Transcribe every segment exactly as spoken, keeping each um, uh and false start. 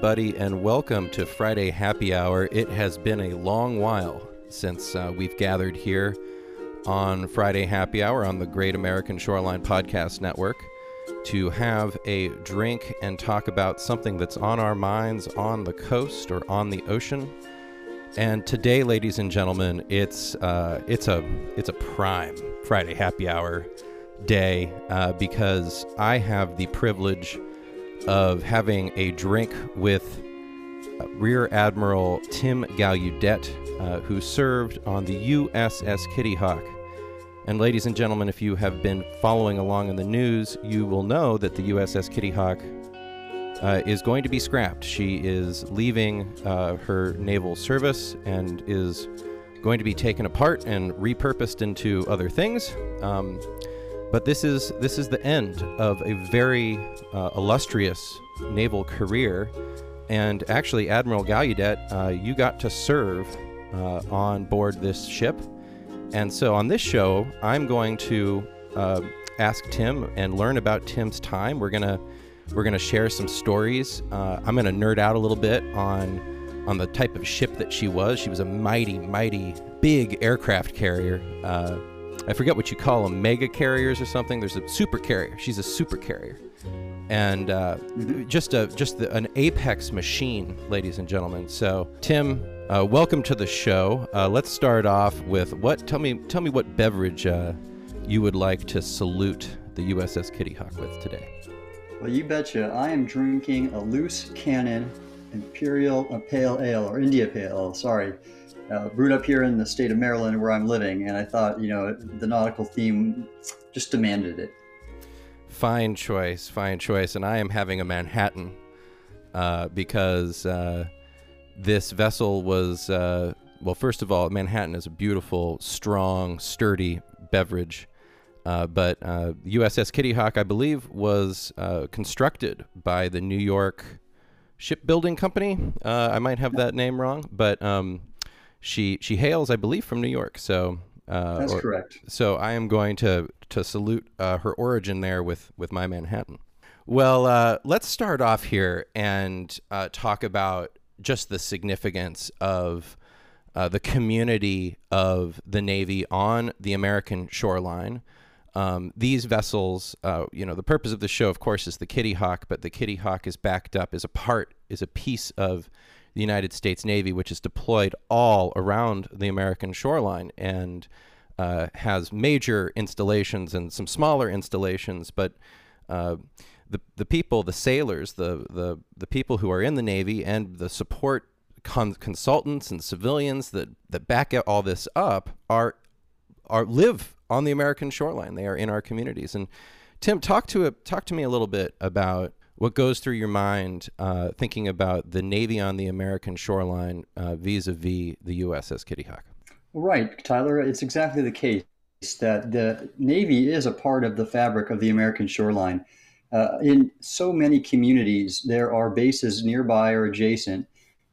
everybody, and welcome to Friday Happy Hour. It has been a long while since uh, we've gathered here on Friday Happy Hour on the Great American Shoreline Podcast Network to have a drink and talk about something that's on our minds on the coast or on the ocean. And today, ladies and gentlemen, it's uh, it's a it's a prime Friday Happy Hour day uh, because I have the privilege of having a drink with Rear Admiral Tim Gallaudet, uh, who served on the U S S Kitty Hawk. And ladies and gentlemen, if you have been following along in the news, you will know that the U S S Kitty Hawk uh, is going to be scrapped. She is leaving uh, her naval service and is going to be taken apart and repurposed into other things. Um, But this is this is the end of a very uh, illustrious naval career, and actually, Admiral Gallaudet, uh, you got to serve uh, on board this ship, and so on this show, I'm going to uh, ask Tim and learn about Tim's time. We're gonna we're gonna share some stories. Uh, I'm gonna nerd out a little bit on on the type of ship that she was. She was a mighty, mighty big aircraft carrier. Uh, I forget what you call them, mega carriers or something. There's a super carrier. She's a super carrier. And uh, mm-hmm. just a just the, an apex machine, ladies and gentlemen. So, Tim, uh, welcome to the show. Uh, let's start off with what, tell me tell me what beverage uh, you would like to salute the U S S Kitty Hawk with today. Well, you betcha. I am drinking a Loose Cannon Imperial Pale Ale, or India Pale Ale, sorry. Uh, brewed up here in the state of Maryland where I'm living, and I thought, you know, the nautical theme just demanded it. Fine choice, fine choice. And I am having a Manhattan uh, because uh, this vessel was, uh, well, first of all, Manhattan is a beautiful, strong, sturdy beverage. Uh, but uh, U S S Kitty Hawk, I believe, was uh, constructed by the New York Shipbuilding Company. Uh, I might have that name wrong, but... Um, She she hails, I believe, from New York. So uh, that's or, correct. So I am going to to salute uh, her origin there with with my Manhattan. Well, uh, let's start off here and uh, talk about just the significance of uh, the community of the Navy on the American shoreline. Um, these vessels, uh, you know, the purpose of the show, of course, is the Kitty Hawk, but the Kitty Hawk is backed up is a part is a piece of the United States Navy, which is deployed all around the American shoreline and uh, has major installations and some smaller installations. But uh, the the people, the sailors, the the the people who are in the Navy and the support con consultants and civilians that that back all this up are are live on the American shoreline. They are in our communities. And Tim, talk to a, talk to me a little bit about what goes through your mind uh, thinking about the Navy on the American shoreline uh, vis-a-vis the U S S Kitty Hawk? Right, Tyler, it's exactly the case that the Navy is a part of the fabric of the American shoreline. Uh, in so many communities, there are bases nearby or adjacent,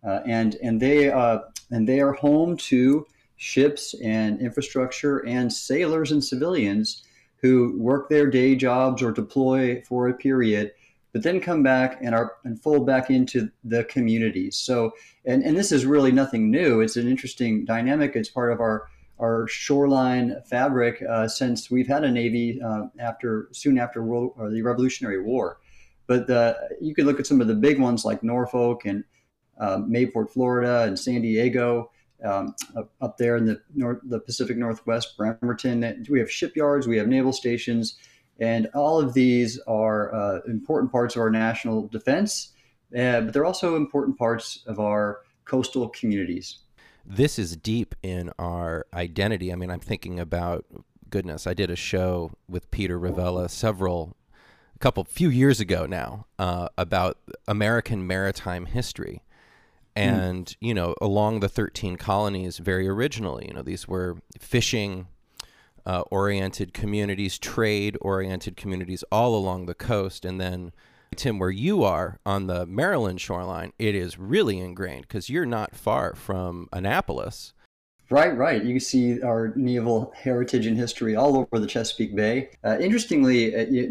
uh, and and they uh, and they are home to ships and infrastructure and sailors and civilians who work their day jobs or deploy for a period, but then come back and are and fold back into the communities. So, and, and this is really nothing new. It's an interesting dynamic. It's part of our, our shoreline fabric uh, since we've had a Navy uh, after soon after World, or the Revolutionary War. But the, you can look at some of the big ones like Norfolk and uh, Mayport, Florida, and San Diego, um, up, up there in the, north, the Pacific Northwest, Bremerton. We have shipyards, we have naval stations, and all of these are uh, important parts of our national defense, uh, but they're also important parts of our coastal communities. This is deep in our identity. I mean, I'm thinking about, goodness, I did a show with Peter Ravella several, a couple, few years ago now uh, about American maritime history. And, mm. you know, along the thirteen colonies very originally, you know, these were fishing Uh, oriented communities, trade oriented communities all along the coast. And then, Tim, where you are on the Maryland shoreline, it is really ingrained because you're not far from Annapolis. Right, right. You can see our naval heritage and history all over the Chesapeake Bay. Uh, interestingly, a,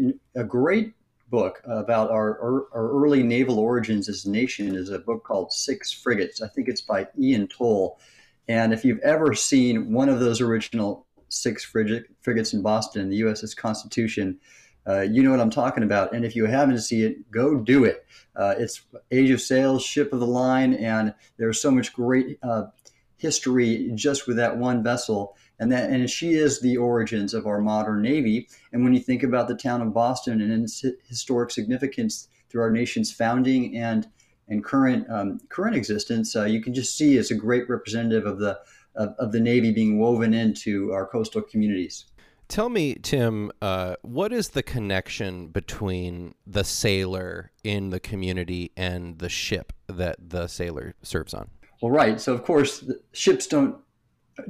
a great book about our, our, our early naval origins as a nation is a book called Six Frigates. I think it's by Ian Toll. And if you've ever seen one of those original six frigates in Boston, the U S S Constitution, uh, you know what I'm talking about. And if you haven't seen it, go do it. Uh, it's Age of Sail, Ship of the Line, and there's so much great uh, history just with that one vessel. And that, and she is the origins of our modern Navy. And when you think about the town of Boston and its historic significance through our nation's founding and and current um, current existence, uh, you can just see it's a great representative of the of, of the Navy being woven into our coastal communities. Tell me, Tim, uh, what is the connection between the sailor in the community and the ship that the sailor serves on? Well, right. So, of course, the ships don't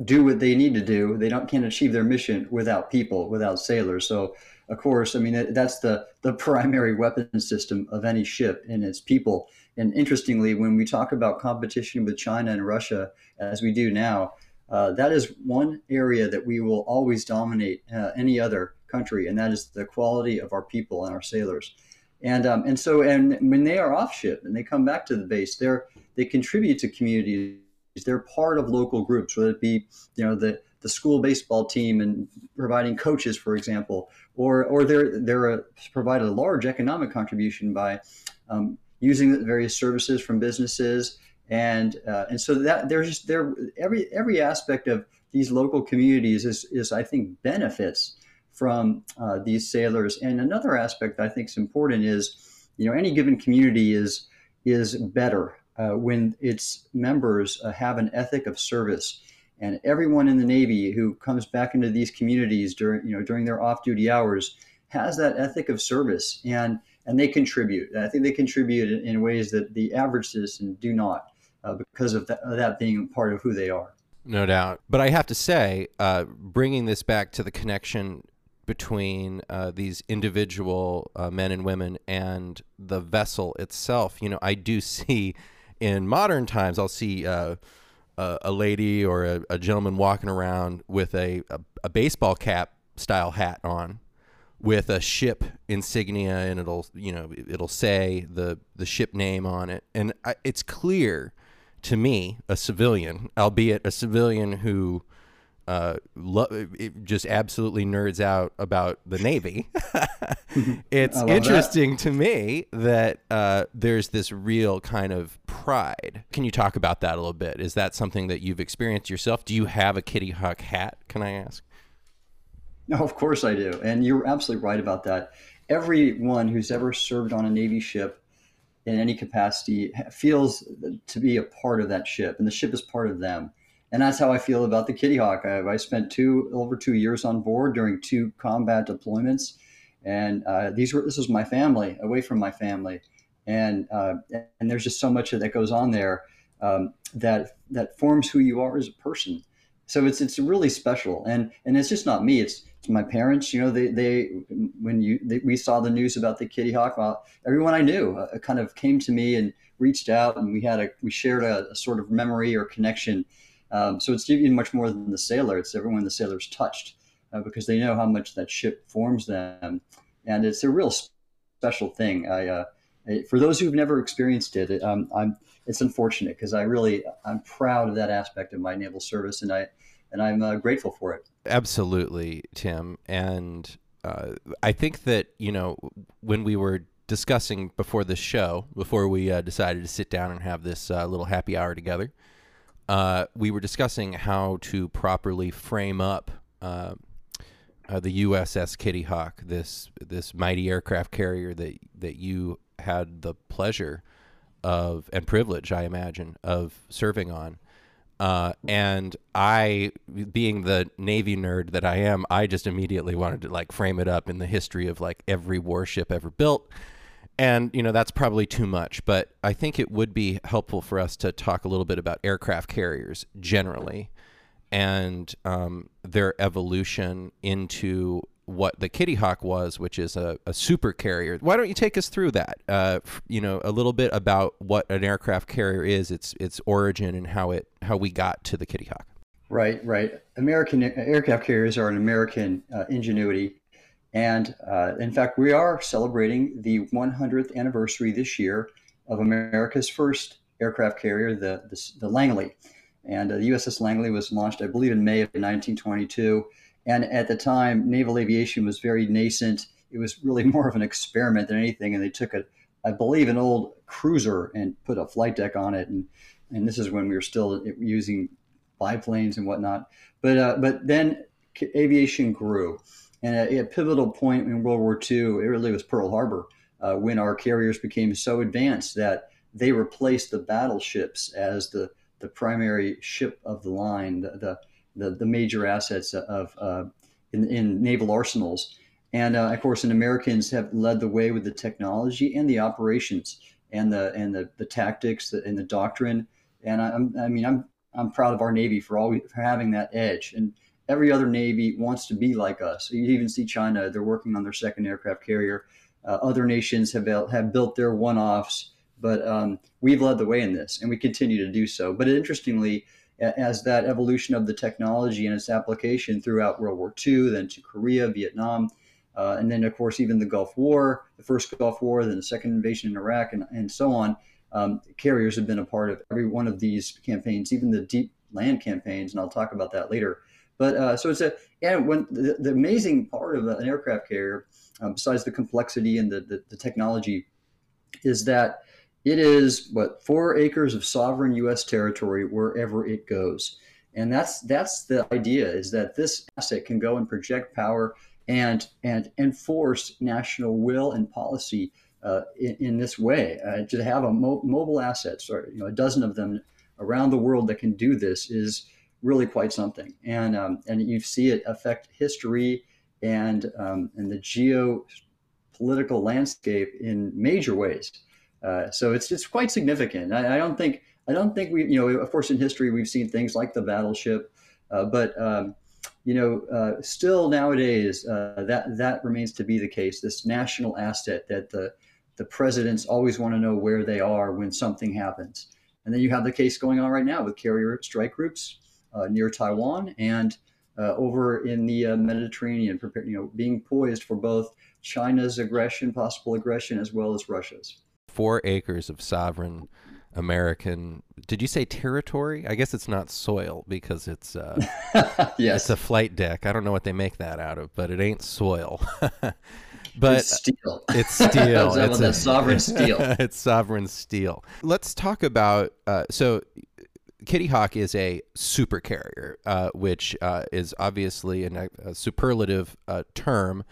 do what they need to do. They don't can't achieve their mission without people, without sailors. So, of course, I mean, that's the, the primary weapon system of any ship and its people. And interestingly, when we talk about competition with China and Russia, as we do now, uh, that is one area that we will always dominate uh, any other country, and that is the quality of our people and our sailors. And um, and so and when they are off ship and they come back to the base, they're they contribute to communities. They're part of local groups, whether it be, you know, the, the school baseball team and providing coaches, for example, or or they're they're a, provide a large economic contribution by um, using the various services from businesses, and uh, and so that there's just there every every aspect of these local communities is is I think benefits from uh, these sailors. And another aspect that I think is important is, you know, any given community is is better Uh, when its members uh, have an ethic of service. And everyone in the Navy who comes back into these communities during, you know, during their off-duty hours has that ethic of service, and and they contribute. I think they contribute in, in ways that the average citizen do not uh, because of that, of that being part of who they are. No doubt. But I have to say, uh, bringing this back to the connection between uh, these individual uh, men and women and the vessel itself, you know, I do see... in modern times, I'll see uh, a, a lady or a, a gentleman walking around with a, a, a baseball cap style hat on with a ship insignia, and it'll, you know, it'll say the, the ship name on it. And I, it's clear to me, a civilian, albeit a civilian who uh, lo- it just absolutely nerds out about the Navy. It's interesting that. to me that uh, there's this real kind of pride. Can you talk about that a little bit? Is that something that you've experienced yourself? Do you have a Kitty Hawk hat? Can I ask? No, of course I do. And you're absolutely right about that. Everyone who's ever served on a Navy ship in any capacity feels to be a part of that ship, and the ship is part of them. And that's how I feel about the Kitty Hawk. I, I spent two over two years on board during two combat deployments. And uh, these were, this was my family, away from my family. And uh, and there's just so much that goes on there um, that that forms who you are as a person. So it's it's really special. And and it's just not me. It's, it's my parents. You know, they they when you they, we saw the news about the Kitty Hawk, well, everyone I knew uh, kind of came to me and reached out, and we had a we shared a, a sort of memory or connection. Um, so it's even much more than the sailor. It's everyone the sailor's touched. Uh, because they know how much that ship forms them, and it's a real sp- special thing. I, uh, I, for those who've never experienced it, it um, I'm, it's unfortunate because I really I'm proud of that aspect of my naval service, and I and I'm uh, grateful for it. Absolutely, Tim, and uh, I think that, you know, when we were discussing before this show, before we uh, decided to sit down and have this uh, little happy hour together, uh, we were discussing how to properly frame up. Uh, Uh, the U S S Kitty Hawk, this this mighty aircraft carrier that that you had the pleasure of and privilege, I imagine, of serving on. Uh, and I, being the Navy nerd that I am, I just immediately wanted to like frame it up in the history of like every warship ever built. And, you know, that's probably too much, but I think it would be helpful for us to talk a little bit about aircraft carriers generally. And um, their evolution into what the Kitty Hawk was, which is a, a super carrier. Why don't you take us through that? Uh, you know, a little bit about what an aircraft carrier is, its its origin, and how it how we got to the Kitty Hawk. Right, right. American aircraft carriers are an American uh, ingenuity, And uh, in fact, we are celebrating the one hundredth anniversary this year of America's first aircraft carrier, the, the, the Langley. And uh, the U S S Langley was launched, I believe, in May of nineteen twenty-two. And at the time, naval aviation was very nascent. It was really more of an experiment than anything. And they took, a, I believe, an old cruiser and put a flight deck on it. And, and this is when we were still using biplanes and whatnot. But, uh, but then aviation grew. And at a pivotal point in World War Two, it really was Pearl Harbor, uh, when our carriers became so advanced that they replaced the battleships as the, the primary ship of the line, the the, the major assets of uh, in, in naval arsenals. And uh, of course, the Americans have led the way with the technology and the operations and the and the, the tactics and the doctrine. And I'm, I mean, I'm I'm proud of our Navy for always for having that edge. And every other Navy wants to be like us. You even see China, they're working on their second aircraft carrier. Uh, other nations have, have built their one-offs, but um, we've led the way in this, and we continue to do so. But interestingly, as that evolution of the technology and its application throughout World War Two, then to Korea, Vietnam, uh, and then, of course, even the Gulf War, the first Gulf War, then the second invasion in Iraq, and, and so on, um, carriers have been a part of every one of these campaigns, even the deep land campaigns, and I'll talk about that later. But uh, so it's a, and when the, the amazing part of an aircraft carrier, um, besides the complexity and the, the, the technology, is that it is what four acres of sovereign U S territory wherever it goes. And that's that's the idea, is that this asset can go and project power and and enforce national will and policy uh, in, in this way. Uh, to have a mo mobile assets, or you know, a dozen of them around the world that can do this is really quite something. And um, and you see it affect history and um, and the geopolitical landscape in major ways. Uh, so it's it's quite significant. I, I don't think I don't think we you know of course in history we've seen things like the battleship, uh, but um, you know uh, still nowadays uh, that that remains to be the case. This national asset that the the presidents always want to know where they are when something happens. And then you have the case going on right now with carrier strike groups. Uh, near Taiwan and uh, over in the uh, Mediterranean, you know, being poised for both China's aggression, possible aggression, as well as Russia's. Four acres of sovereign American, did you say territory? I guess it's not soil because it's, uh, yes. It's a flight deck. I don't know what they make that out of, but it ain't soil. But it's steel. It's steel. it's, it's a, sovereign steel. It's sovereign steel. Let's talk about, uh, so... Kitty Hawk is a super carrier, uh, which uh, is obviously an, a superlative uh, term.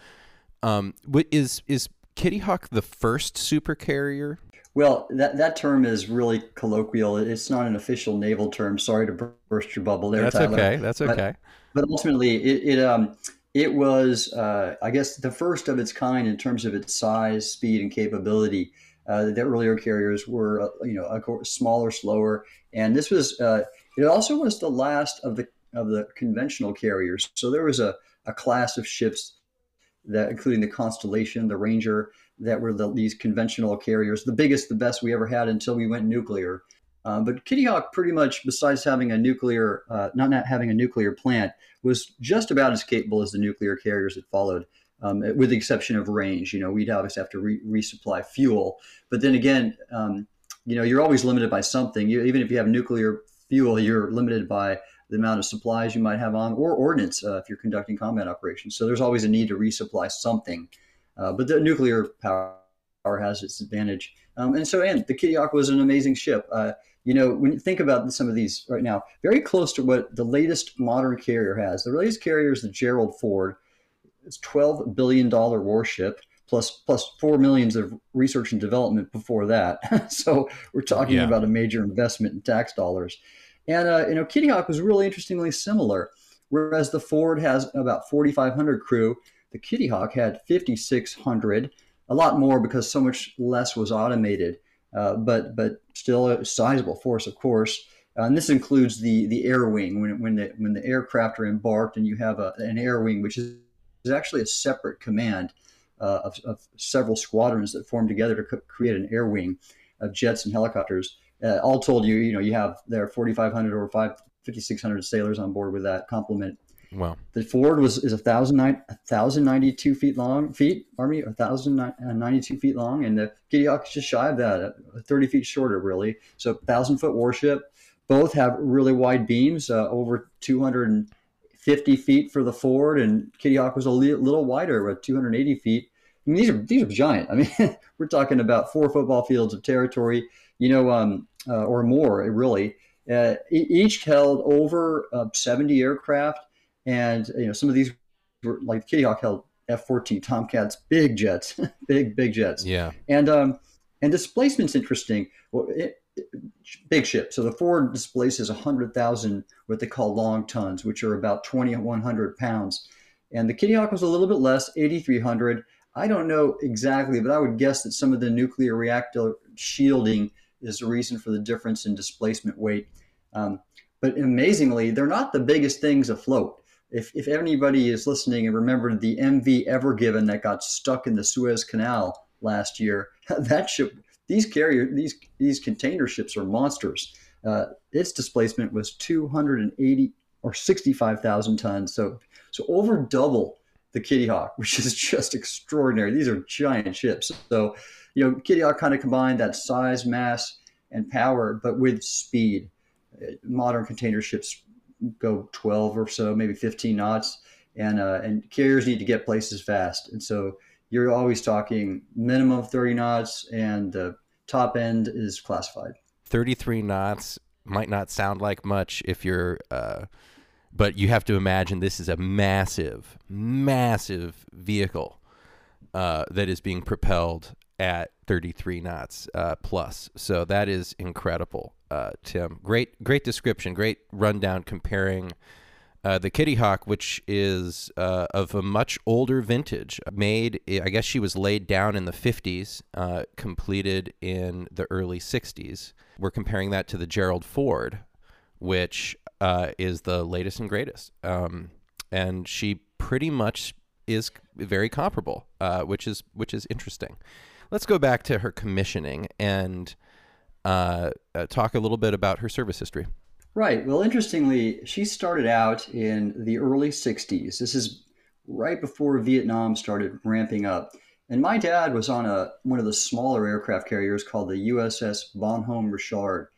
Um, is is Kitty Hawk the first super carrier? Well, that that term is really colloquial. It's not an official naval term. Sorry to burst your bubble there, That's Tyler. okay. That's okay. But, but ultimately, it it um it was uh, I guess the first of its kind in terms of its size, speed, and capability. Uh, the earlier carriers were, uh, you know, a smaller, slower, and this was. Uh, it also was the last of the of the conventional carriers. So there was a, a class of ships that, including the Constellation, the Ranger, that were the, these conventional carriers, the biggest, the best we ever had until we went nuclear. Um, but Kitty Hawk, pretty much, besides having a nuclear, uh, not not having a nuclear plant, was just about as capable as the nuclear carriers that followed. Um, with the exception of range, you know, we'd obviously have to re resupply fuel. But then again, um, you know, you're always limited by something. You, even if you have nuclear fuel, you're limited by the amount of supplies you might have on, or ordnance uh, if you're conducting combat operations. So there's always a need to resupply something. Uh, but the nuclear power, power has its advantage. Um, and so, and the Kitty Hawk was an amazing ship. Uh, you know, when you think about some of these right now, very close to what the latest modern carrier has. The latest carrier is the Gerald Ford. It's twelve billion dollar warship plus plus four millions of research and development before that. So we're talking yeah. about a major investment in tax dollars. And, uh, you know, Kitty Hawk was really interestingly similar. Whereas the Ford has about forty-five hundred crew, the Kitty Hawk had fifty-six hundred, a lot more because so much less was automated, uh, but but still a sizable force, of course. Uh, and this includes the the air wing when when the when the aircraft are embarked and you have a, an air wing, which is Is actually a separate command uh, of, of several squadrons that form together to create an air wing of jets and helicopters. Uh, all told, you you know you have there forty-five hundred or fifty-six hundred sailors on board with that complement. Wow. The Ford was is a thousand nine a thousand ninety two feet long feet army a thousand ninety two feet long, and the Kitty Hawk is just shy of that, thirty feet shorter really. So thousand foot warship. Both have really wide beams, uh, over two hundred and fifty feet for the Ford, and Kitty Hawk was a li little wider, at two hundred eighty feet. I mean, these are these are giant. I mean, we're talking about four football fields of territory, you know, um, uh, or more really. Uh, each held over uh, seventy aircraft. And, you know, some of these were like Kitty Hawk held F fourteen Tomcats, big jets, big, big jets. Yeah. And, um, and displacement's interesting. Well, it, it, big ship. So the Ford displaces one hundred thousand, what they call long tons, which are about twenty-one hundred pounds. And the Kitty Hawk was a little bit less, eighty-three hundred. I don't know exactly, but I would guess that some of the nuclear reactor shielding is the reason for the difference in displacement weight. Um, but amazingly, they're not the biggest things afloat. If, if anybody is listening and remembered the M V Ever Given that got stuck in the Suez Canal last year, that ship, these carrier, these these container ships are monsters. Uh, its displacement was two hundred eighty or sixty-five thousand tons, so so over double the Kitty Hawk, which is just extraordinary. These are giant ships. So, you know, Kitty Hawk kind of combined that size, mass, and power, but with speed. Modern container ships go twelve or so, maybe fifteen knots, and uh, and carriers need to get places fast, and so you're always talking minimum thirty knots, and the top end is classified. Thirty-three knots might not sound like much if you're, uh, but you have to imagine this is a massive, massive vehicle uh, that is being propelled at thirty-three knots uh, plus. So that is incredible. Uh, Tim, great, great description, great rundown comparing uh, the Kitty Hawk, which is uh, of a much older vintage, made, I guess she was laid down in the fifties, uh, completed in the early sixties. We're comparing that to the Gerald Ford, which uh, is the latest and greatest. Um, and she pretty much is very comparable, uh, which is, which is interesting. Let's go back to her commissioning and Uh, uh, talk a little bit about her service history. Right. Well, interestingly, she started out in the early sixties. This is right before Vietnam started ramping up. And my dad was on a one of the smaller aircraft carriers called the U S S Bonhomme Richard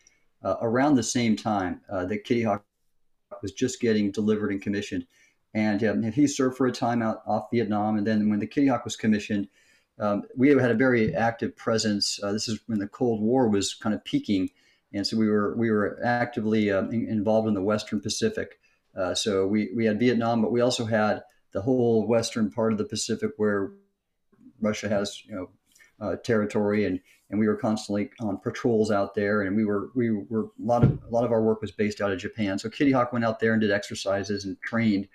uh, around the same time uh, that Kitty Hawk was just getting delivered and commissioned. And um, he served for a time out off Vietnam. And then when the Kitty Hawk was commissioned, Um, we had a very active presence. Uh, this is when the Cold War was kind of peaking, and so we were we were actively um, in, involved in the Western Pacific. Uh, so we we had Vietnam, but we also had the whole western part of the Pacific where Russia has you know uh, territory, and and we were constantly on patrols out there, and we were we were a lot of a lot of our work was based out of Japan. So Kitty Hawk went out there and did exercises and trained,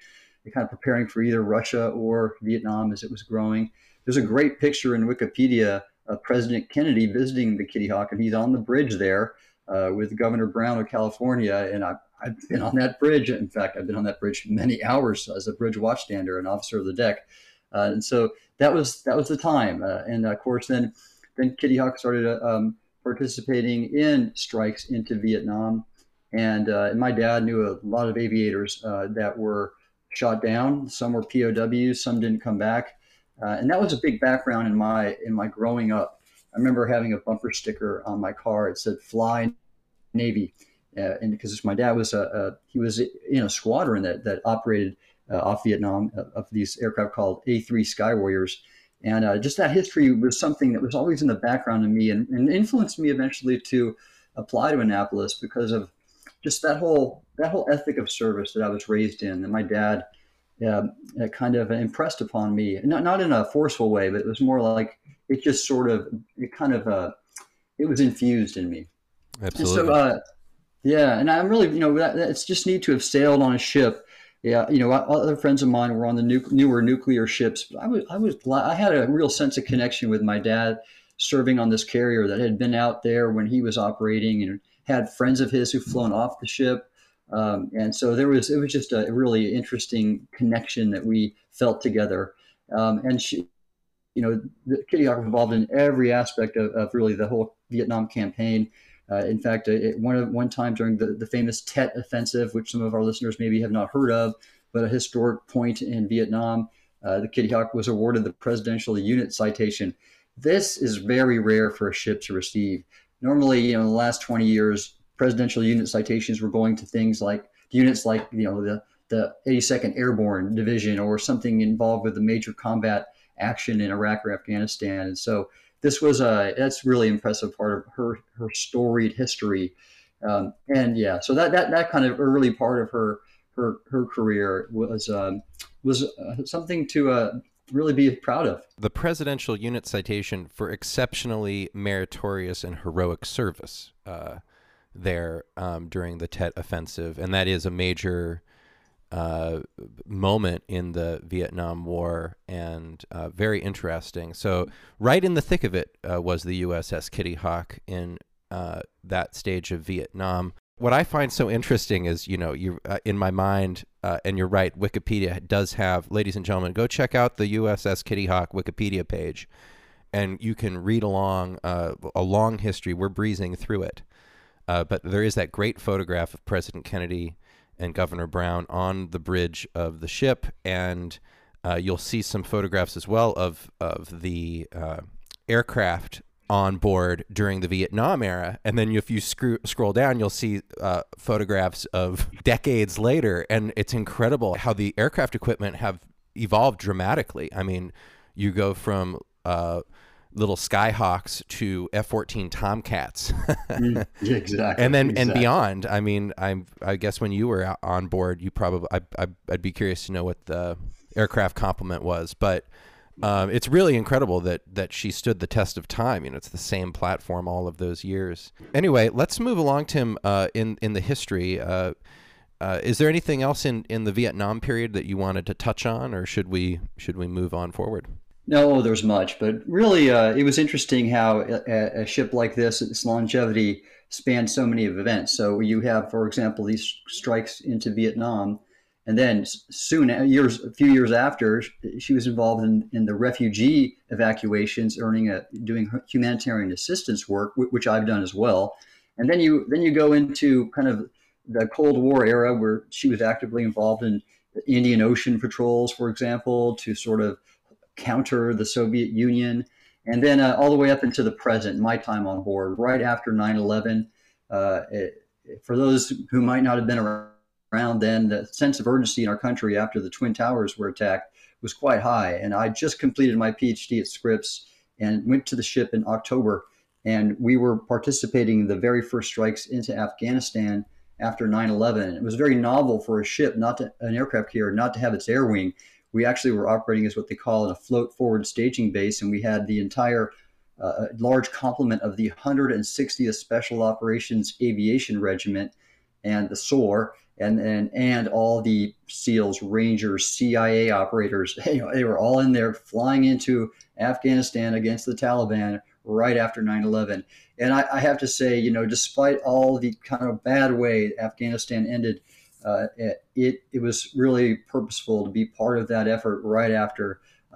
kind of preparing for either Russia or Vietnam as it was growing. There's a great picture in Wikipedia of President Kennedy visiting the Kitty Hawk, and he's on the bridge there uh, with Governor Brown of California. And I've, I've been on that bridge. In fact, I've been on that bridge many hours as a bridge watchstander and officer of the deck. Uh, and so that was that was the time. Uh, and of course, then then Kitty Hawk started uh, um, participating in strikes into Vietnam. And, uh, and my dad knew a lot of aviators uh, that were shot down. Some were P O Ws. Some didn't come back. Uh, and that was a big background in my in my growing up. I remember having a bumper sticker on my car. It said "Fly Navy," uh, and because my dad was a, a he was in a squadron that that operated uh, off Vietnam uh, of these aircraft called A three Sky Warriors, and uh, just that history was something that was always in the background of me and, and influenced me eventually to apply to Annapolis because of just that whole that whole ethic of service that I was raised in. And my dad. Yeah, it kind of impressed upon me, not not in a forceful way, but it was more like it just sort of, it kind of, uh, it was infused in me. Absolutely. And so, uh, yeah, and I'm really, you know, it's just neat to have sailed on a ship. Yeah, you know, other friends of mine were on the nu newer nuclear ships. But I was, I was, I had a real sense of connection with my dad serving on this carrier that had been out there when he was operating and had friends of his who flown off the ship. Um, and so there was, it was just a really interesting connection that we felt together. Um, and she, you know, the Kitty Hawk was involved in every aspect of, of really the whole Vietnam campaign. Uh, in fact, it, one, one time during the, the famous Tet Offensive, which some of our listeners maybe have not heard of, but a historic point in Vietnam. Uh, the Kitty Hawk was awarded the Presidential Unit Citation. This is very rare for a ship to receive. Normally, you know, in the last twenty years, Presidential Unit Citations were going to things like units like, you know, the, the eighty-second Airborne Division or something involved with the major combat action in Iraq or Afghanistan. And so this was a, that's really impressive part of her, her storied history. Um, and yeah, so that, that, that kind of early part of her, her, her career was, um, was uh, something to, uh, really be proud of. The Presidential Unit Citation for exceptionally meritorious and heroic service uh, there um, during the Tet Offensive. And that is a major uh, moment in the Vietnam War and uh, very interesting. So right in the thick of it uh, was the U S S Kitty Hawk in uh, that stage of Vietnam. What I find so interesting is, you know, you uh, in my mind, uh, and you're right, Wikipedia does have, ladies and gentlemen, go check out the U S S Kitty Hawk Wikipedia page, and you can read along uh, a long history. We're breezing through it. Uh, but there is that great photograph of President Kennedy and Governor Brown on the bridge of the ship, and uh, you'll see some photographs as well of, of the uh, aircraft on board during the Vietnam era. And then if you screw, scroll down, you'll see uh, photographs of decades later. And it's incredible how the aircraft equipment have evolved dramatically. I mean, you go from uh, little Skyhawks to F fourteen Tomcats. Exactly. And then, exactly. And beyond. I mean, I'm, I guess when you were on board, you probably, I, I, I'd be curious to know what the aircraft complement was, but Um, it's really incredible that that she stood the test of time. You know, it's the same platform all of those years. Anyway, let's move along, Tim. Uh, in in the history, uh, uh, is there anything else in in the Vietnam period that you wanted to touch on, or should we should we move on forward? No, there's much, but really, uh, it was interesting how a, a ship like this, its longevity, spanned so many of events. So you have, for example, these strikes into Vietnam. And then soon, years, a few years after, she was involved in, in the refugee evacuations, earning a doing humanitarian assistance work, which I've done as well. And then you then you go into kind of the Cold War era, where she was actively involved in Indian Ocean patrols, for example, to sort of counter the Soviet Union. And then uh, all the way up into the present, my time on board, right after nine eleven. Uh, it, for those who might not have been around. Around then, the sense of urgency in our country after the Twin Towers were attacked was quite high. And I just completed my PhD at Scripps and went to the ship in October. And we were participating in the very first strikes into Afghanistan after nine eleven. It was very novel for a ship, not to, an aircraft carrier, not to have its air wing. We actually were operating as what they call a float forward staging base. And we had the entire uh, large complement of the one hundred sixtieth Special Operations Aviation Regiment and the S O A R. And, and and all the SEALs, Rangers, C I A operators, you know, they were all in there flying into Afghanistan against the Taliban right after nine eleven. And I, I have to say, you know, despite all the kind of bad way Afghanistan ended, uh, it, it was really purposeful to be part of that effort right after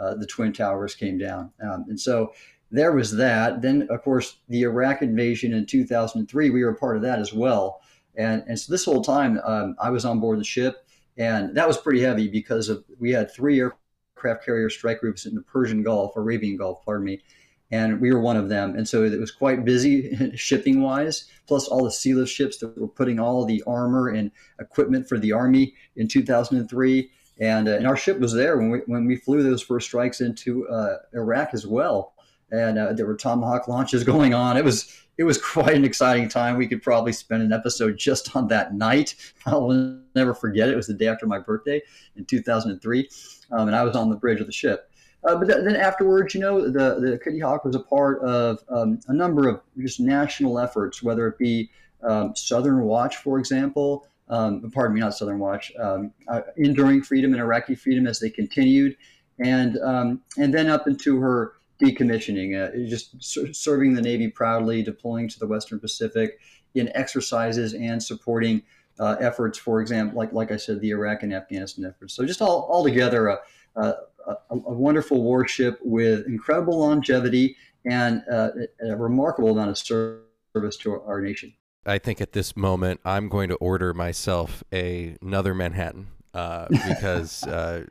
uh, the Twin Towers came down. Um, and so there was that. Then, of course, the Iraq invasion in two thousand three, we were part of that as well. And, and so this whole time um, I was on board the ship, and that was pretty heavy because of, we had three aircraft carrier strike groups in the Persian Gulf, Arabian Gulf, pardon me, and we were one of them. And so it was quite busy shipping wise, plus all the sealift ships that were putting all the armor and equipment for the Army in two thousand three. And, uh, and our ship was there when we, when we flew those first strikes into uh, Iraq as well. And uh, there were Tomahawk launches going on. It was it was quite an exciting time. We could probably spend an episode just on that night. I'll never forget it. It was the day after my birthday in two thousand three, um, and I was on the bridge of the ship. Uh, but th then afterwards, you know, the, the Kitty Hawk was a part of um, a number of just national efforts, whether it be um, Southern Watch, for example. Um, pardon me, not Southern Watch. Um, uh, Enduring Freedom and Iraqi Freedom as they continued. And, um, and then up into her decommissioning, uh, just ser serving the Navy proudly, deploying to the Western Pacific in exercises and supporting uh, efforts, for example, like like I said, the Iraq and Afghanistan efforts. So just all, all together, a, a, a wonderful warship with incredible longevity and uh, a remarkable amount of service to our nation. I think at this moment, I'm going to order myself a, another Manhattan. uh, because uh,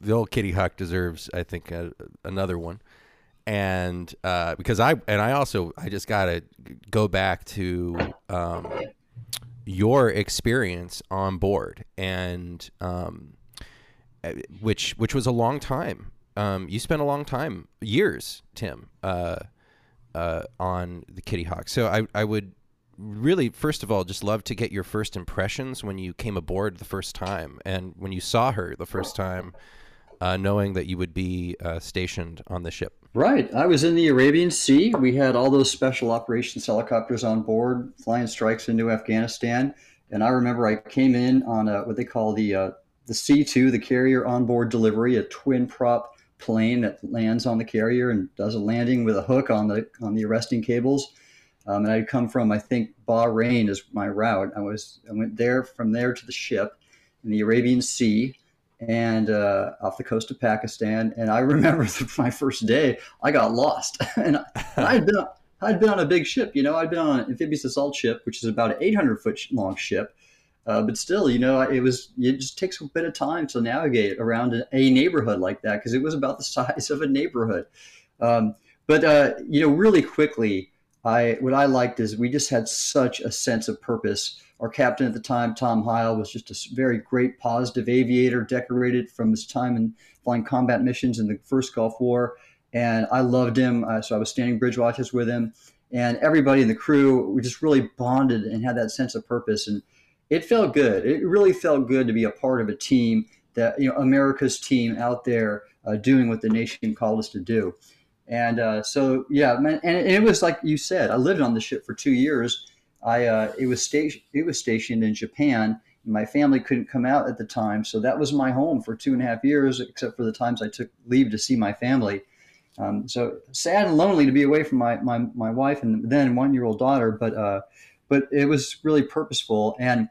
the old Kitty Hawk deserves, I think, uh, another one. And uh, because I and I also I just got to go back to um, your experience on board, and um, which which was a long time. Um, you spent a long time, years, Tim, uh, uh, on the Kitty Hawk. So I, I would really, first of all, just love to get your first impressions when you came aboard the first time and when you saw her the first time, uh, knowing that you would be uh, stationed on the ship. Right. I was in the Arabian Sea. We had all those special operations helicopters on board, flying strikes into Afghanistan. And I remember I came in on a, what they call the uh, the C two, the carrier onboard delivery, a twin prop plane that lands on the carrier and does a landing with a hook on the on the arresting cables. Um, and I'd come from, I think, Bahrain is my route. I was I went there from there to the ship in the Arabian Sea and uh, off the coast of Pakistan. And I remember my first day, I got lost. and I'd been I'd been on a big ship, you know. I'd been on an amphibious assault ship, which is about an eight hundred foot long ship. Uh, but still, you know, it was, it just takes a bit of time to navigate around a, a neighborhood like that, because it was about the size of a neighborhood. Um, but, uh, you know, really quickly, I what I liked is we just had such a sense of purpose. Our captain at the time, Tom Heil, was just a very great, positive aviator, decorated from his time in flying combat missions in the first Gulf War. And I loved him. Uh, so I was standing bridge watches with him. And everybody in the crew, we just really bonded and had that sense of purpose. And it felt good. It really felt good to be a part of a team that, you know, America's team out there uh, doing what the nation called us to do. And uh, so, yeah, man, and it was like you said, I lived on the ship for two years. I uh, it was station it was stationed in Japan. My family couldn't come out at the time, so that was my home for two and a half years, except for the times I took leave to see my family. Um, so sad and lonely to be away from my my my wife and then one year old daughter, but. Uh, But it was really purposeful. And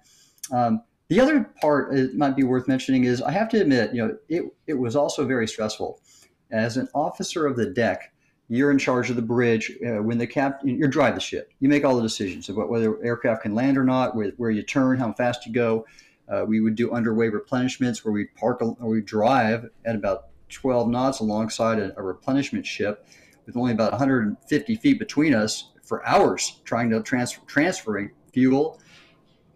um, the other part it might be worth mentioning is I have to admit, you know, it, it was also very stressful. As an officer of the deck, you're in charge of the bridge. Uh, when the captain, you drive the ship. You make all the decisions about whether aircraft can land or not, where, where you turn, how fast you go. Uh, we would do underway replenishments where we'd park a, or we'd drive at about twelve knots alongside a, a replenishment ship with only about one hundred fifty feet between us. For hours trying to transfer transferring fuel,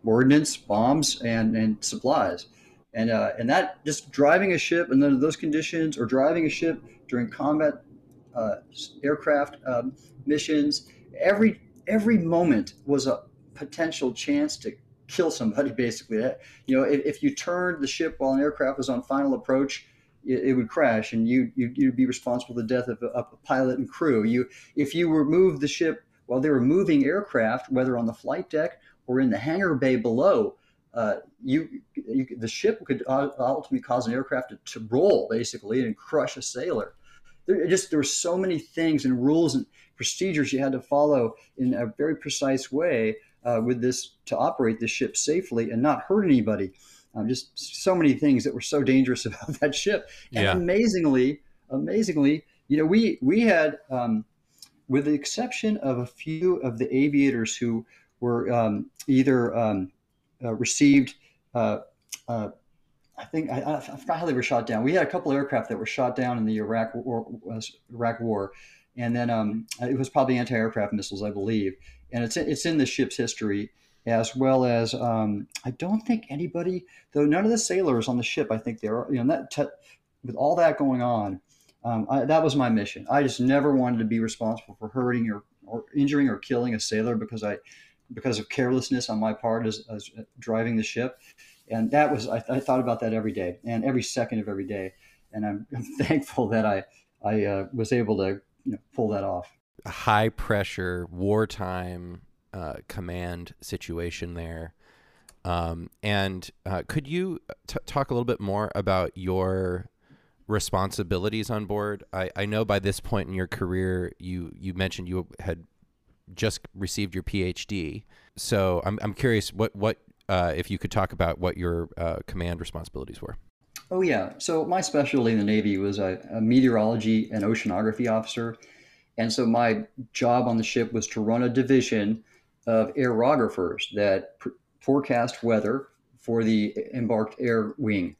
ordnance, bombs, and, and supplies. And uh, and that just driving a ship and then those conditions, or driving a ship during combat uh, aircraft um, missions, every every moment was a potential chance to kill somebody, basically. You know, if, if you turned the ship while an aircraft was on final approach, it would crash, and you, you you'd be responsible for the death of a, of a pilot and crew. You if you removed the ship while they were moving aircraft, whether on the flight deck or in the hangar bay below, uh, you, you the ship could ultimately cause an aircraft to, to roll, basically, and crush a sailor. There just there were so many things and rules and procedures you had to follow in a very precise way uh, with this to operate the ship safely and not hurt anybody. Um, just so many things that were so dangerous about that ship. And yeah. amazingly, amazingly, you know, we we had. Um, With the exception of a few of the aviators who were um, either um, uh, received, uh, uh, I think, I, I forgot how they were shot down. We had a couple of aircraft that were shot down in the Iraq War, uh, Iraq War. And then um, it was probably anti-aircraft missiles, I believe. And it's, it's in the ship's history, as well as, um, I don't think anybody, though none of the sailors on the ship, I think they are, you know, that t- with all that going on, Um, I, that was my mission. I just never wanted to be responsible for hurting or, or injuring or killing a sailor because I, because of carelessness on my part as, as driving the ship. And that was, I, I thought about that every day and every second of every day. And I'm, I'm thankful that I, I uh, was able to you know, pull that off. A high pressure wartime uh, command situation there. Um, and uh, could you t- talk a little bit more about your responsibilities on board? I, I know by this point in your career, you, you mentioned you had just received your P H D. So I'm I'm curious what what uh, if you could talk about what your uh, command responsibilities were. Oh yeah, so my specialty in the Navy was a, a meteorology and oceanography officer, and so my job on the ship was to run a division of aerographers that pr- forecast weather for the embarked air wing.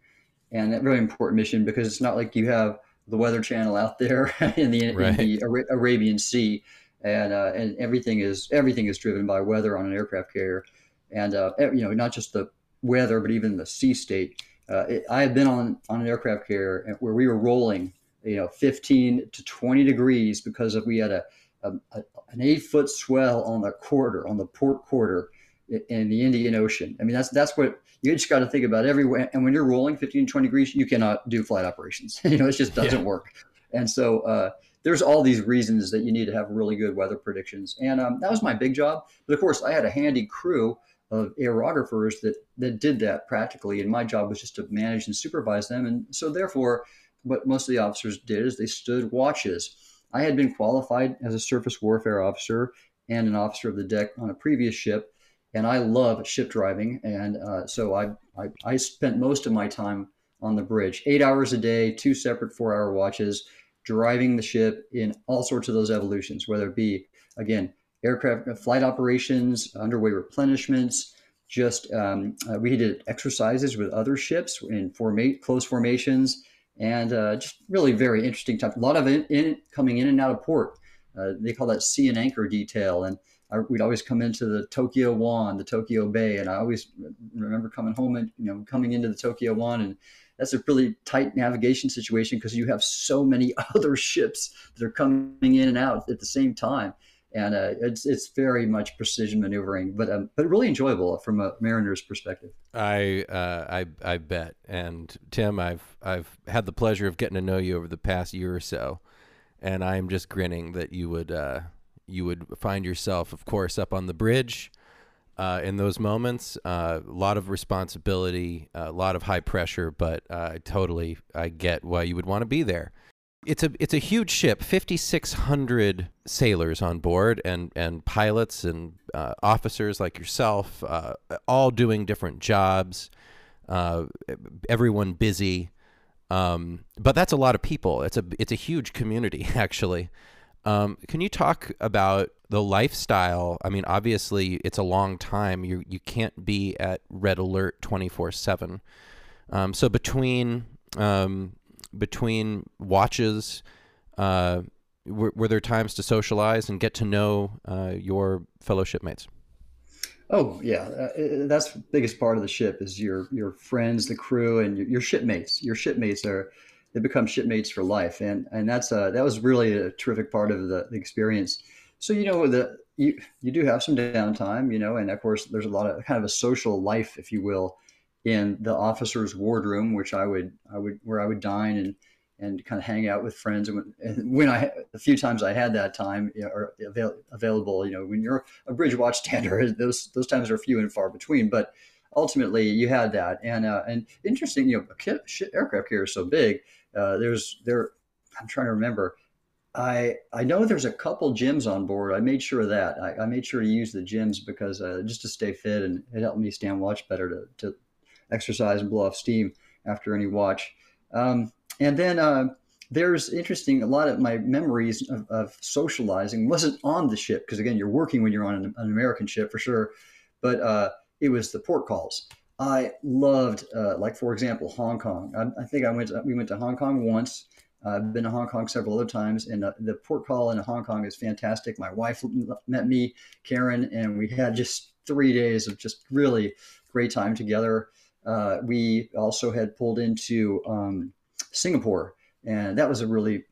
And that really important mission, because it's not like you have the Weather Channel out there in the, right. in the Ara- Arabian Sea, and uh, and everything is everything is driven by weather on an aircraft carrier, and uh, you know, not just the weather but even the sea state. Uh, it, I have been on on an aircraft carrier where we were rolling, you know, fifteen to twenty degrees because of, we had a, a, a an eight foot swell on the quarter on the port quarter in the Indian Ocean. I mean, that's that's what you just got to think about everywhere. And when you're rolling fifteen, twenty degrees, you cannot do flight operations. You know, it just doesn't yeah. work. And so uh, there's all these reasons that you need to have really good weather predictions. And um, that was my big job. But of course, I had a handy crew of aerographers that that did that practically. And my job was just to manage and supervise them. And so therefore, what most of the officers did is they stood watches. I had been qualified as a surface warfare officer and an officer of the deck on a previous ship. And I love ship driving, and uh, so I, I I spent most of my time on the bridge, eight hours a day, two separate four-hour watches, driving the ship in all sorts of those evolutions, whether it be, again, aircraft flight operations, underway replenishments, just um, uh, we did exercises with other ships in formate, close formations, and uh, just really very interesting time. A lot of it in, coming in and out of port. Uh, they call that sea and anchor detail, and I, we'd always come into the Tokyo Wan, the Tokyo Bay, and I always remember coming home and, you know, coming into the Tokyo Wan, and that's a really tight navigation situation because you have so many other ships that are coming in and out at the same time, and uh, it's it's very much precision maneuvering, but um, but really enjoyable from a mariner's perspective. I uh, I I bet. And Tim, I've I've had the pleasure of getting to know you over the past year or so, and I'm just grinning that you would. Uh, You would find yourself, of course, up on the bridge uh, in those moments. Uh, a lot of responsibility, a lot of high pressure, but uh, I totally, I get why you would want to be there. It's a it's a huge ship, fifty-six hundred sailors on board, and and pilots and uh, officers like yourself, uh, all doing different jobs. Uh, everyone busy, um, but that's a lot of people. It's a it's a huge community, actually. Um, can you talk about the lifestyle? I mean, obviously, it's a long time. You you can't be at red alert twenty-four seven. Um, so between um, between watches, uh, were, were there times to socialize and get to know uh, your fellow shipmates? Oh yeah, uh, that's the biggest part of the ship is your your friends, the crew, and your, your shipmates. Your shipmates are. They become shipmates for life, and and that's uh that was really a terrific part of the, the experience. So you know the you you do have some downtime, you know, and of course there's a lot of kind of a social life, if you will, in the officer's wardroom, which I would I would where I would dine and and kind of hang out with friends. And when, and when I a few times I had that time, you know, or avail, available, you know, when you're a bridge watchstander, those those times are few and far between, but ultimately you had that. And uh, and interesting, you know, aircraft carrier is so big. Uh, there's there, I'm trying to remember. I I know there's a couple gyms on board. I made sure of that. I, I made sure to use the gyms because uh, just to stay fit, and it helped me stand watch better to, to exercise and blow off steam after any watch. Um, and then uh, there's interesting. A lot of my memories of, of socializing wasn't on the ship because again, you're working when you're on an, an American ship for sure, but uh, it was the port calls. I loved, uh, like for example, Hong Kong. I, I think I went. To, we went to Hong Kong once. Uh, I've been to Hong Kong several other times, and uh, the port call in Hong Kong is fantastic. My wife met me, Karen, and we had just three days of just really great time together. Uh, we also had pulled into um, Singapore, and that was a really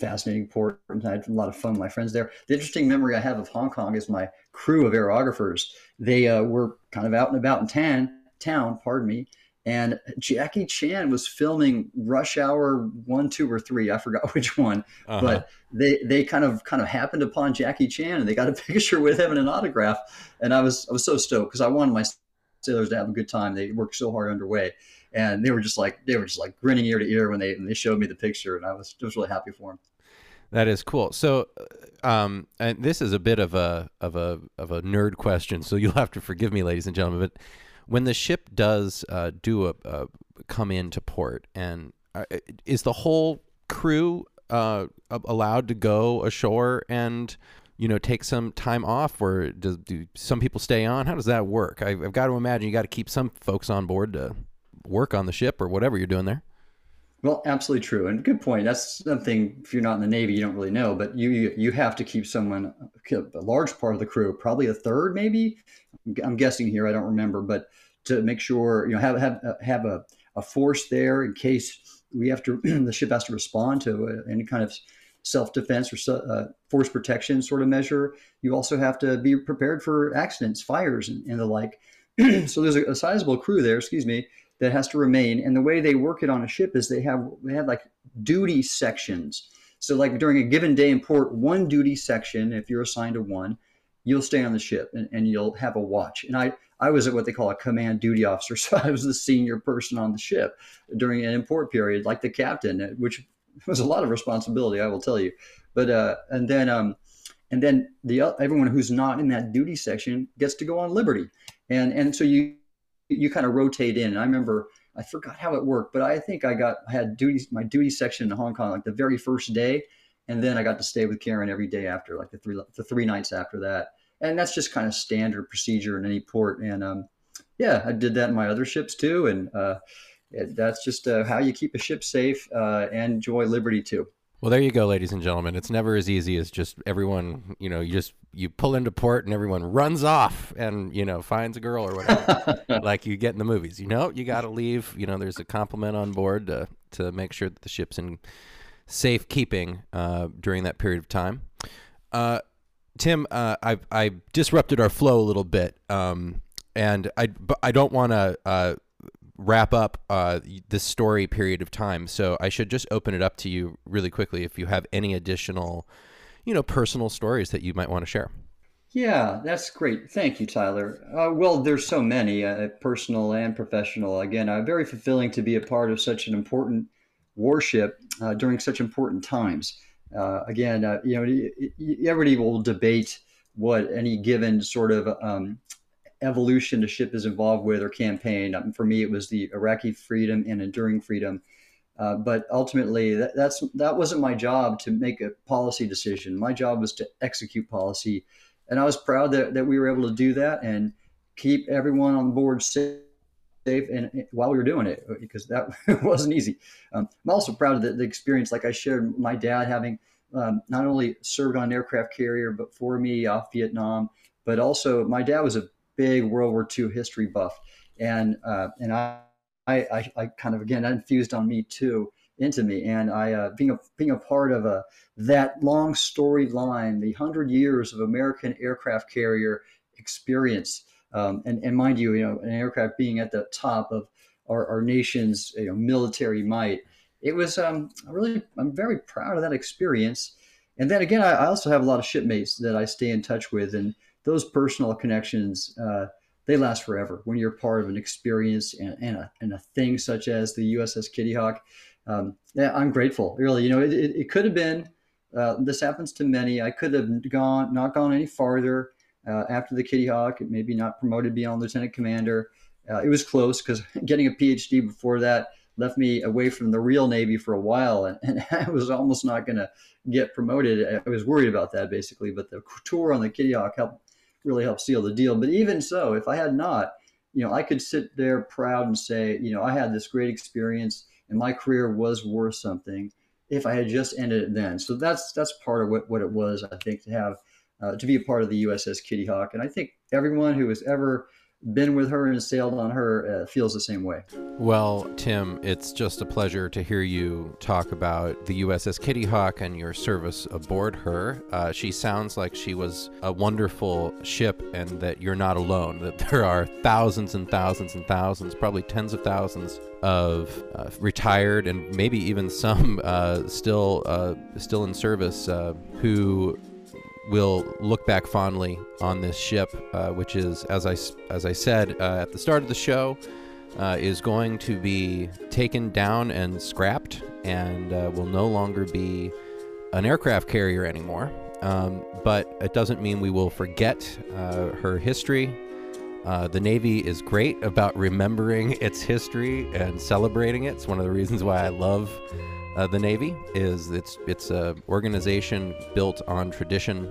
fascinating port. I had a lot of fun with my friends there. The interesting memory I have of Hong Kong is my crew of aerographers. They uh, were kind of out and about in town. town, pardon me, and Jackie Chan was filming Rush Hour one, two, or three. I forgot which one, uh-huh. but they they kind of kind of happened upon Jackie Chan, and they got a picture with him and an autograph. And I was I was so stoked because I wanted my sailors to have a good time. They worked so hard underway, and they were just like they were just like grinning ear to ear when they when they showed me the picture, and I was just really happy for them. That is cool. So, um, and this is a bit of a of a of a nerd question, so you'll have to forgive me, ladies and gentlemen, but. When the ship does uh, do a, a come into port, and uh, is the whole crew uh, allowed to go ashore and you know, take some time off, or do, do some people stay on? How does that work? I, I've got to imagine you got to keep some folks on board to work on the ship or whatever you're doing there. Well, absolutely true. And good point. That's something, if you're not in the Navy, you don't really know, but you, you, you have to keep someone, a large part of the crew, probably a third, maybe I'm guessing here. I don't remember, but to make sure, you know, have, have, have a, a force there in case we have to, the ship has to respond to any kind of self-defense or uh, force protection sort of measure. You also have to be prepared for accidents, fires, and, and the like. So there's a, a sizable crew there, excuse me, that has to remain. And the way they work it on a ship is they have they have like duty sections. So like during a given day in port, one duty section, if you're assigned to one, you'll stay on the ship and, and you'll have a watch. And I, I was at what they call a command duty officer. So I was the senior person on the ship during an import period, like the captain, which was a lot of responsibility, I will tell you. But uh, and then um, and then the uh, everyone who's not in that duty section gets to go on liberty. And and so you you kind of rotate in. And I remember, I forgot how it worked, but I think I got I had duty my duty section in Hong Kong like the very first day, and then I got to stay with Karen every day after, like the three the three nights after that. And that's just kind of standard procedure in any port. And um, yeah, I did that in my other ships too. And uh, that's just uh, how you keep a ship safe uh, and enjoy liberty too. Well, there you go, ladies and gentlemen. It's never as easy as just everyone, you know, you just, you pull into port and everyone runs off and, you know, finds a girl or whatever, like you get in the movies. You know, you got to leave, you know, there's a complement on board to, to make sure that the ship's in safekeeping uh, during that period of time. Uh, Tim, uh, I, I disrupted our flow a little bit, um, and I, I don't want to uh, wrap up uh, this story period of time, so I should just open it up to you really quickly if you have any additional, you know, personal stories that you might want to share. Yeah, that's great. Thank you, Tyler. Uh, well, there's so many, uh, personal and professional. Again, uh, very fulfilling to be a part of such an important warship uh, during such important times. Uh, again, uh, you know, everybody will debate what any given sort of um, evolution the ship is involved with or campaign. Um, for me, it was the Iraqi Freedom and Enduring Freedom. Uh, but ultimately, that, that's that wasn't my job to make a policy decision. My job was to execute policy. And I was proud that, that we were able to do that and keep everyone on board safe. Safe and while we were doing it, because that wasn't easy. Um, I'm also proud of the, the experience, like I shared, my dad having um, not only served on an aircraft carrier before me off Vietnam, but also my dad was a big World War Two history buff, and uh, and I, I I kind of again that infused on me too into me, and I uh, being a being a part of a that long storyline, the hundred years of American aircraft carrier experience. Um, and, and mind you, you know, an aircraft being at the top of our, our nation's you know, military might, it was um, really, I'm very proud of that experience. And then again, I, I also have a lot of shipmates that I stay in touch with, and those personal connections, uh, they last forever when you're part of an experience and, and, a, and a thing such as the U S S Kitty Hawk. Um, yeah, I'm grateful, really. You know, it, it, it could have been, uh, this happens to many, I could have gone, not gone any farther. Uh, after the Kitty Hawk, maybe not promoted beyond lieutenant commander. Uh, it was close because getting a P H D before that left me away from the real Navy for a while, and, and I was almost not going to get promoted. I was worried about that, basically, but the tour on the Kitty Hawk helped really helped seal the deal. But even so, if I had not, you know, I could sit there proud and say, you know, I had this great experience and my career was worth something if I had just ended it then. So that's that's part of what, what it was, I think, to have Uh, to be a part of the U S S Kitty Hawk. And I think everyone who has ever been with her and sailed on her uh, feels the same way. Well, Tim, it's just a pleasure to hear you talk about the U S S Kitty Hawk and your service aboard her. Uh, she sounds like she was a wonderful ship, and that you're not alone, that there are thousands and thousands and thousands, probably tens of thousands of uh, retired and maybe even some uh, still, uh, still in service uh, who will look back fondly on this ship, uh, which is, as I, as I said uh, at the start of the show, uh, is going to be taken down and scrapped, and uh, will no longer be an aircraft carrier anymore. Um, but it doesn't mean we will forget uh, her history. Uh, the Navy is great about remembering its history and celebrating it. It's one of the reasons why I love Uh, the Navy is it's it's a organization built on tradition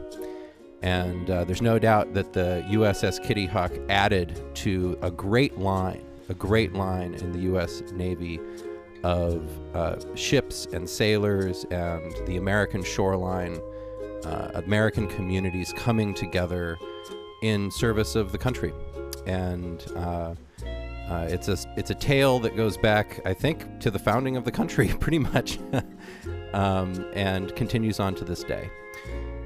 And uh, there's no doubt that the U S S Kitty Hawk added to a great line, a great line in the U S Navy of uh, ships and sailors and the American shoreline, uh, American communities coming together in service of the country. And uh, uh, it's a it's a tale that goes back, I think, to the founding of the country, pretty much, um, and continues on to this day.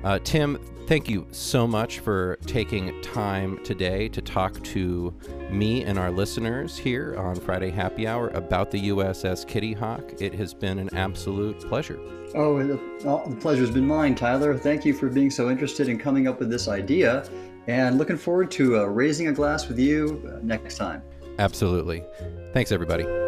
Uh, Tim, thank you so much for taking time today to talk to me and our listeners here on Friday Happy Hour about the U S S Kitty Hawk. It has been an absolute pleasure. Oh, the pleasure's been mine, Tyler. Thank you for being so interested in coming up with this idea, and looking forward to uh, raising a glass with you next time. Absolutely. Thanks, everybody.